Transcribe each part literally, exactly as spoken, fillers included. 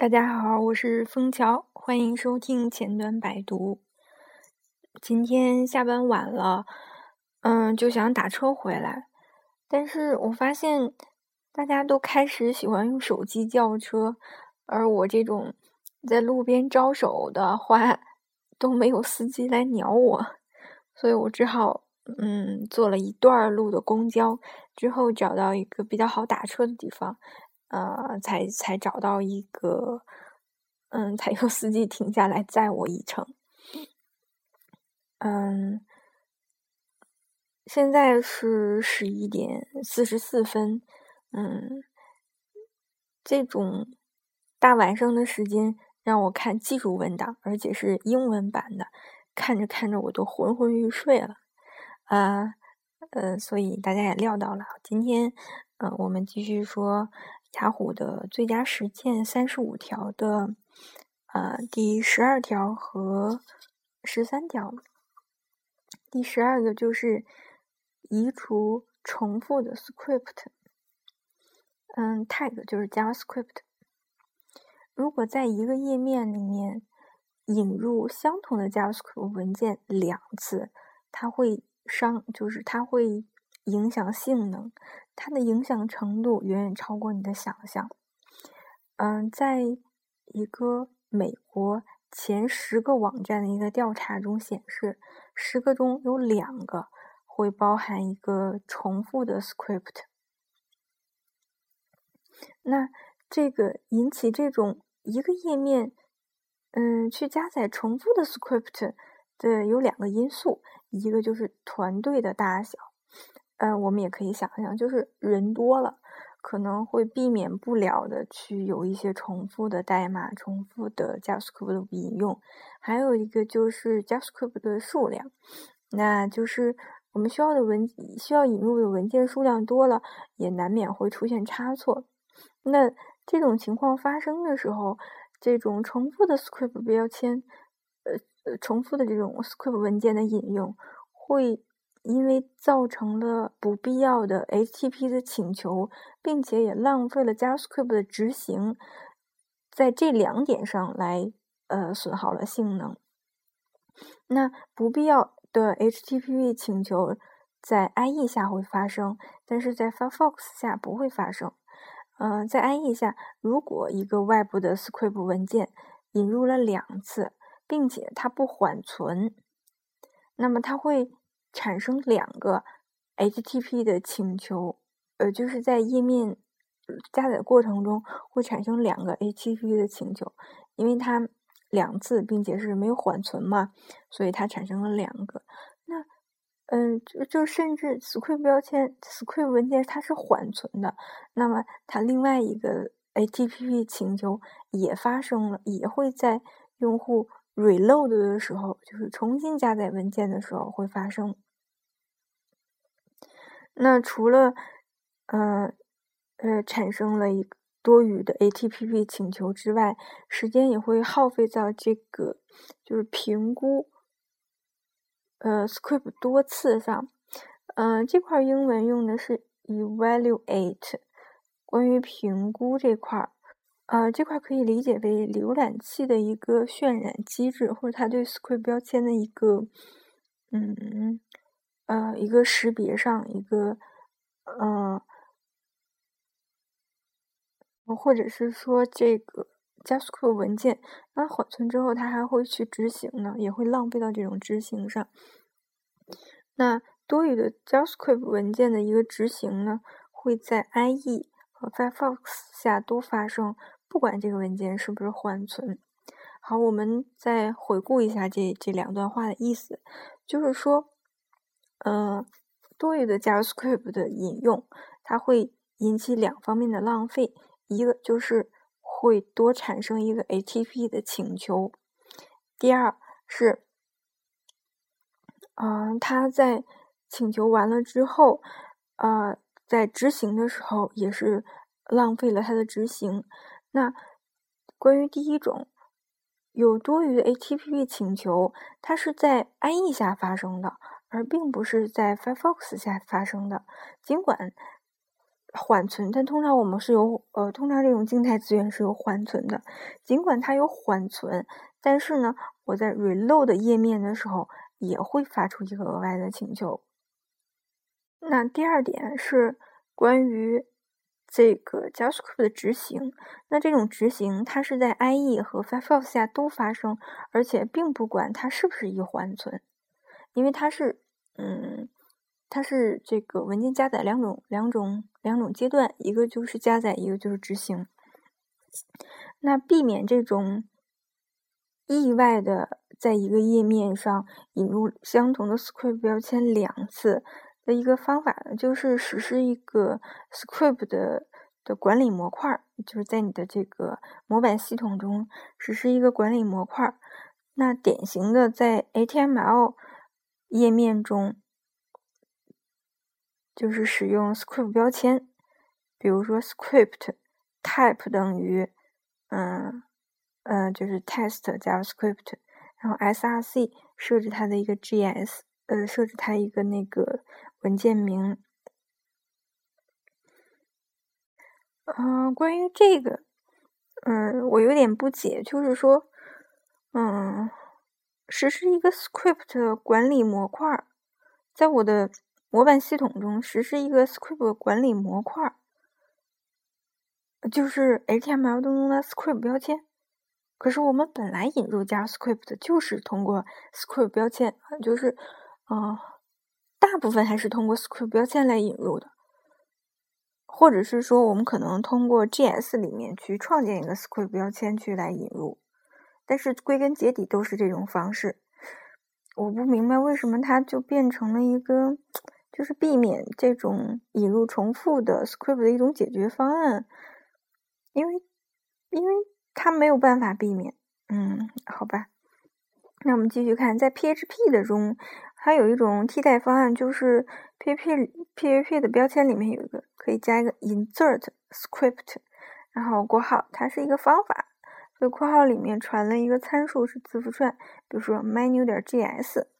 大家好，我是枫桥，欢迎收听前端百读。今天下班晚了，嗯，就想打车回来，但是我发现大家都开始喜欢用手机叫车，而我这种在路边招手的话，都没有司机来鸟我，所以我只好嗯坐了一段路的公交，之后找到一个比较好打车的地方。呃，才才找到一个，嗯，才有司机停下来载我一程。嗯，现在是十一点四十四分，嗯，这种大晚上的时间让我看技术文档，而且是英文版的，看着看着我都昏昏欲睡了，啊、呃，呃，所以大家也料到了，今天，嗯、呃，我们继续说。雅虎的最佳实践三十五条的，呃，第十二条和十三条。第十二个就是移除重复的 script， 嗯 ，tag 就是 JavaScript。如果在一个页面里面引入相同的 JavaScript 文件两次，它会伤，就是它会影响性能。它的影响程度远远超过你的想象。嗯，在一个美国前十个网站的一个调查中显示，十个中有两个会包含一个重复的 script。那这个引起这种一个页面，嗯，去加载重复的 script 的有两个因素，一个就是团队的大小。呃，我们也可以想象，就是人多了，可能会避免不了的去有一些重复的代码、重复的 JavaScript 引用。还有一个就是 JavaScript 的数量，那就是我们需要的文需要引入的文件数量多了，也难免会出现差错。那这种情况发生的时候，这种重复的 script 标签，呃，重复的这种 script 文件的引用会。因为造成了不必要的 H T T P 的请求，并且也浪费了 JavaScript 的执行，在这两点上来呃损耗了性能。那不必要的 H T T P 请求在 I E 下会发生，但是在 Firefox 下不会发生。嗯、呃，在 I E 下，如果一个外部的 script 文件引入了两次，并且它不缓存，那么它会产生两个 H T T P 的请求，呃，就是在页面加载过程中会产生两个 H T T P 的请求，因为它两次并且是没有缓存嘛，所以它产生了两个。那，嗯、呃，就甚至 script 标签、script 文件它是缓存的，那么它另外一个 H T T P 请求也发生了，也会在用户 reload 的时候，就是重新加载文件的时候会发生。那除了，呃，呃，产生了一个多余的 H T T P 请求之外，时间也会耗费到这个就是评估，呃 ，script 多次上。嗯、呃，这块英文用的是 evaluate， 关于评估这块，呃，这块可以理解为浏览器的一个渲染机制，或者它对 script 标签的一个，嗯。呃，一个识别上一个，呃，或者是说这个 JavaScript 文件，那缓存之后它还会去执行呢，也会浪费到这种执行上。那多余的 JavaScript 文件的一个执行呢，会在 I E 和 Firefox 下都发生，不管这个文件是不是缓存。好，我们再回顾一下这这两段话的意思，就是说。呃，多余的 JavaScript 的引用，它会引起两方面的浪费，一个就是会多产生一个 H T T P 的请求，第二是，嗯、呃，它在请求完了之后，呃，在执行的时候也是浪费了它的执行。那关于第一种，有多余的 H T T P 请求，它是在 I E 下发生的。而并不是在 Firefox 下发生的，尽管缓存，但通常我们是有呃，通常这种静态资源是有缓存的。尽管它有缓存，但是呢，我在 reload 页面的时候也会发出一个额外的请求。那第二点是关于这个 JavaScript 的执行。那这种执行它是在 I E 和 Firefox 下都发生，而且并不管它是不是一缓存，因为它是嗯。它是这个文件加载两种两种两种阶段，一个就是加载，一个就是执行。那避免这种意外的在一个页面上引入相同的 script 标签两次的一个方法呢，就是实施一个 script 的的管理模块，就是在你的这个模板系统中实施一个管理模块。那典型的在 H T M L 页面中，就是使用 script 标签，比如说 script type 等于，嗯嗯、呃，就是 test 加 script， 然后 S R C 设置它的一个 G S， 呃，设置它一个那个文件名。嗯、呃，关于这个，嗯、呃，我有点不解，就是说，嗯，实施一个 script 管理模块，在我的模板系统中实施一个 script 管理模块，就是 H T M L 中的 script 标签。可是我们本来引入 JavaScript 就是通过 script 标签，就是呃，大部分还是通过 script 标签来引入的，或者是说我们可能通过 G S 里面去创建一个 script 标签去来引入，但是归根结底都是这种方式。我不明白为什么它就变成了一个就是避免这种引入重复的 script 的一种解决方案，因为因为它没有办法避免。嗯，好吧，那我们继续看，在 P H P 的中还有一种替代方案，就是 P H P P H P 的标签里面有一个可以加一个 insert script， 然后括号，它是一个方法，所以括号里面传了一个参数是字符串，比如说 menu 点 G S。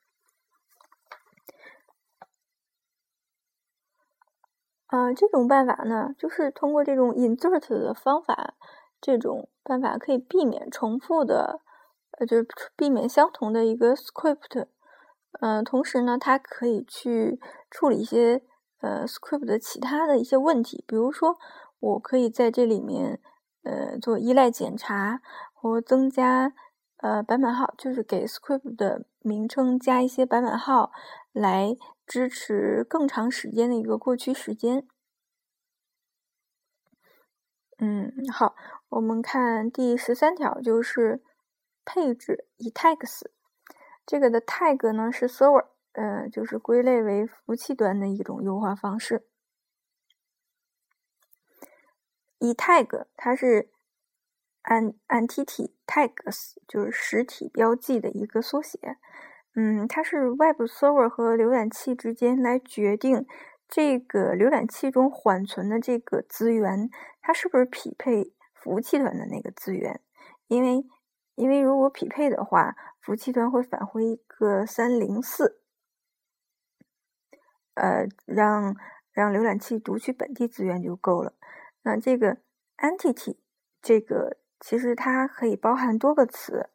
呃，这种办法呢，就是通过这种 insert 的方法，这种办法可以避免重复的，呃，就是避免相同的一个 script。嗯、呃，同时呢，它可以去处理一些呃 script 的其他的一些问题，比如说，我可以在这里面呃做依赖检查或增加呃版本号，就是给 script 的名称加一些版本号来支持更长时间的一个过去时间。嗯，好，我们看第十三条，就是配置 E tags。 这个的 tag 呢是 server， 呃，就是归类为服务器端的一种优化方式。E tag 它是 entity tags， 就是实体标记的一个缩写。嗯，它是 web server 和浏览器之间来决定这个浏览器中缓存的这个资源，它是不是匹配服务器端的那个资源。因为因为如果匹配的话，服务器端会返回一个三零四，呃，让让浏览器读取本地资源就够了。那这个 entity 这个其实它可以包含多个词。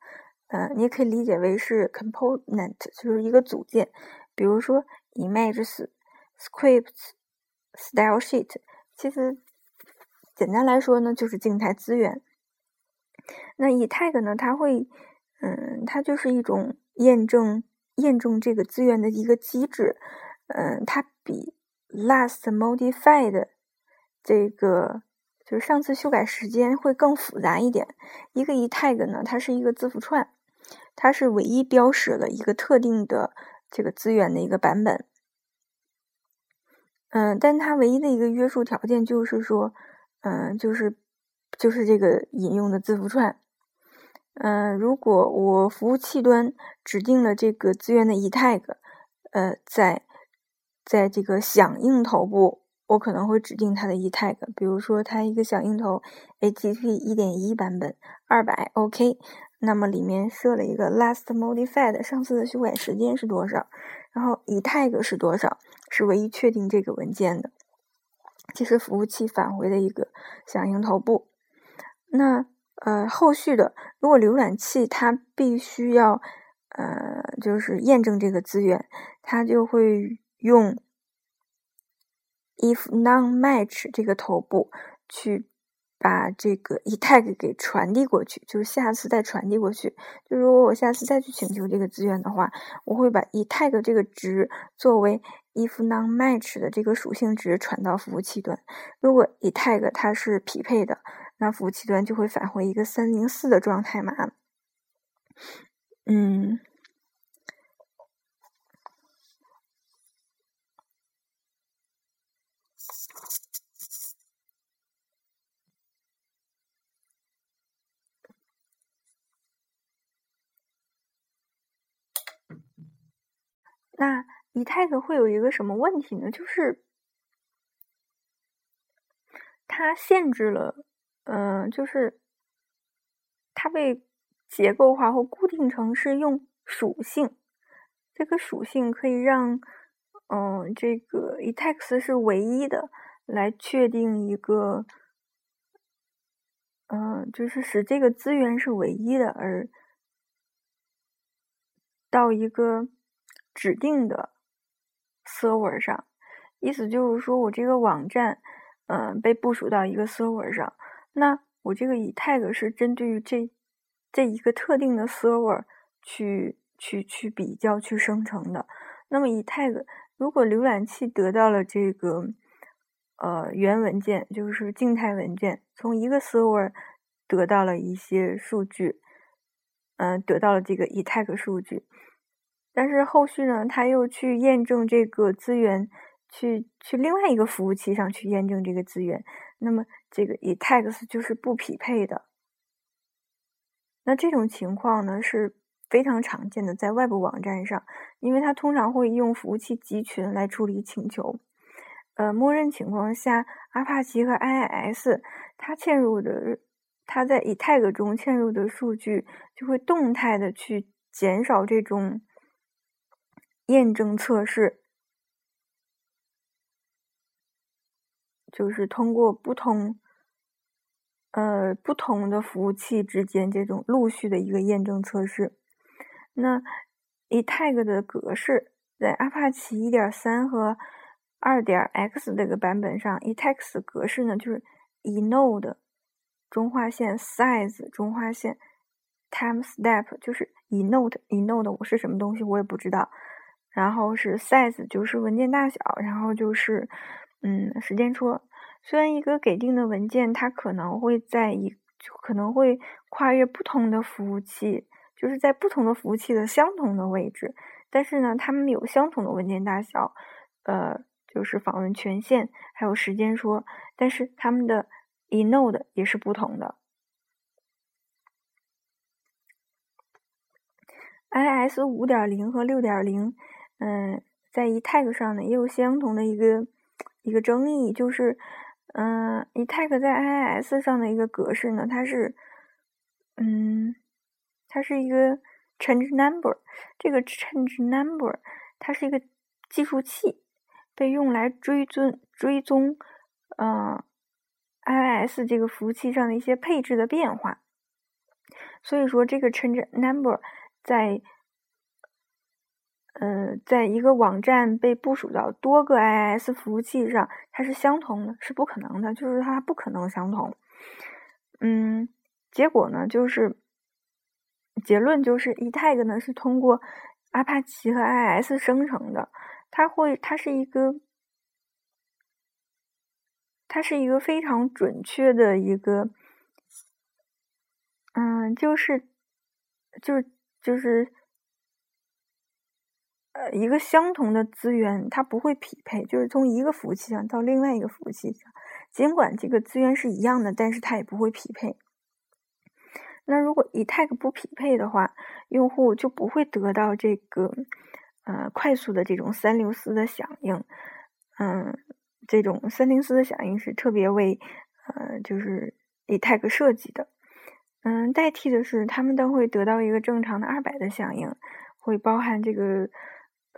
呃，你也可以理解为是 component， 就是一个组件，比如说 images、scripts、style sheet。其实简单来说呢，就是静态资源。那 E tag 呢，它会，嗯，它就是一种验证验证这个资源的一个机制。嗯，它比 last modified 这个，就是上次修改时间会更复杂一点。一个 E tag 呢，它是一个字符串。它是唯一标识了一个特定的这个资源的一个版本，嗯，但它唯一的一个约束条件就是说，嗯，就是就是这个引用的字符串，嗯，如果我服务器端指定了这个资源的 E tag， 呃，在在这个响应头部，我可能会指定它的 E tag， 比如说它一个响应头 H T T P 一点一 版本二百 OK。那么里面设了一个 last modified， 上次的修改时间是多少，然后 E tag 是多少，是唯一确定这个文件的。这是服务器返回的一个响应头部。那呃后续的，如果浏览器它必须要呃就是验证这个资源，它就会用 if non match 这个头部去把这个 E tag 给传递过去，就是下次再传递过去。就如果我下次再去请求这个资源的话，我会把 E tag 这个值作为 if non match 的这个属性值传到服务器端。如果 E tag 它是匹配的，那服务器端就会返回一个三零四的状态码。嗯，那 E tag 会有一个什么问题呢？就是它限制了，嗯、呃，就是它被结构化或固定成是用属性，这个属性可以让，嗯、呃，这个 E tag 是唯一的来确定一个，嗯、呃，就是使这个资源是唯一的，而到一个指定的 server 上，意思就是说我这个网站，嗯、呃，被部署到一个 server 上，那我这个 E tag 是针对于这这一个特定的 server 去去去比较去生成的。那么 E tag 如果浏览器得到了这个呃原文件，就是静态文件，从一个 server 得到了一些数据，嗯、呃，得到了这个 E tag 数据。但是后续呢，他又去验证这个资源，去去另外一个服务器上去验证这个资源，那么这个 E tag 就是不匹配的。那这种情况呢是非常常见的，在外部网站上，因为它通常会用服务器集群来处理请求。呃，默认情况下 Apache 和 I I S 它嵌入的，它在 E tag 中嵌入的数据就会动态的去减少这种验证测试，就是通过不同呃不同的服务器之间这种陆续的一个验证测试。那 E tag 的格式在 Apache 一点三 和 二点x 这个版本上， E tag 格式呢就是 enode 中划线 size 中划线 time step， 就是 enode enode 我是什么东西我也不知道，然后是 size 就是文件大小，然后就是嗯时间戳。虽然一个给定的文件它可能会在一就可能会跨越不同的服务器，就是在不同的服务器的相同的位置，但是呢它们有相同的文件大小，呃就是访问权限还有时间戳，但是它们的 enode 也是不同的。I I S 五点零 和 六点零，嗯，在 E tag 上呢也有相同的一个一个争议，就是嗯 E tag 在 I I S 上的一个格式呢，它是嗯它是一个 change number， 这个 change number 它是一个计数器，被用来追踪追踪嗯、呃、I I S 这个服务器上的一些配置的变化。所以说这个 change number在呃，在一个网站被部署到多个 I I S 服务器上，它是相同的，是不可能的，就是它不可能相同。嗯，结果呢，就是结论就是 E tag 呢是通过 Apache 和 I I S 生成的，它会，它是一个，它是一个非常准确的一个，嗯，就是，就是。就是呃一个相同的资源它不会匹配，就是从一个服务器上到另外一个服务器上，尽管这个资源是一样的，但是它也不会匹配。那如果 E tag 不匹配的话，用户就不会得到这个呃快速的这种三六四的响应。嗯，这种三零四的响应是特别为呃就是 E tag 设计的。嗯，代替的是他们都会得到一个正常的二百的响应，会包含这个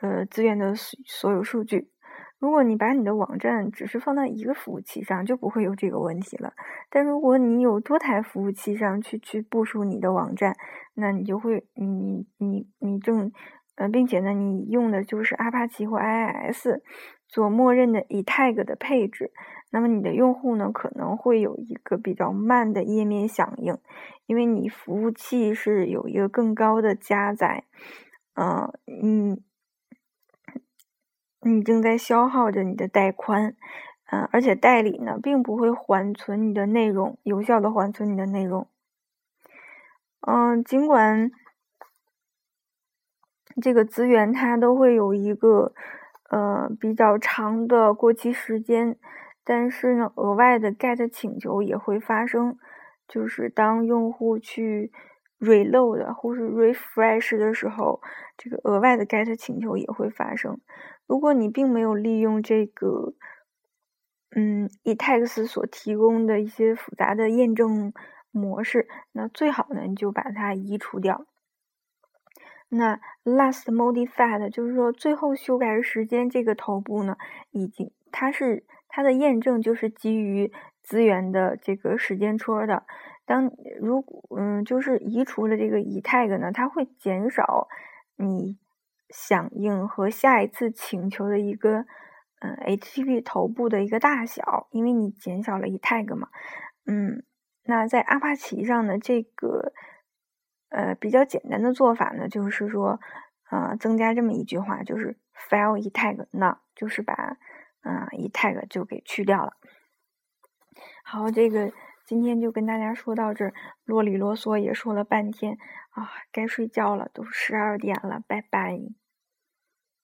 呃资源的所有数据。如果你把你的网站只是放到一个服务器上，就不会有这个问题了。但如果你有多台服务器上去去部署你的网站，那你就会你你你正呃，并且呢，你用的就是 Apache 或 I I S 所默认的 E tag 的配置，那么你的用户呢可能会有一个比较慢的页面响应，因为你服务器是有一个更高的加载，呃，你。你正在消耗着你的带宽，嗯、呃，而且代理呢并不会缓存你的内容，有效的缓存你的内容。嗯、呃，尽管这个资源它都会有一个呃比较长的过期时间，但是呢，额外的 get 请求也会发生，就是当用户去 reload 或是 refresh 的时候，这个额外的 get 请求也会发生。如果你并没有利用这个，嗯 ，E tag 所提供的一些复杂的验证模式，那最好呢你就把它移除掉。那 last modified 就是说最后修改时间这个头部呢，已经它是它的验证就是基于资源的这个时间戳的。当如果嗯就是移除了这个 E tag 呢，它会减少你响应和下一次请求的一个嗯 H T T P 头部的一个大小，因为你减少了 E tag 嘛，嗯，那在阿帕奇上呢，这个呃比较简单的做法呢，就是说呃增加这么一句话，就是 file E tag none， 就是把嗯、呃、E tag 就给去掉了。好，这个今天就跟大家说到这儿，啰里啰嗦也说了半天啊，该睡觉了，都十二点了，拜拜。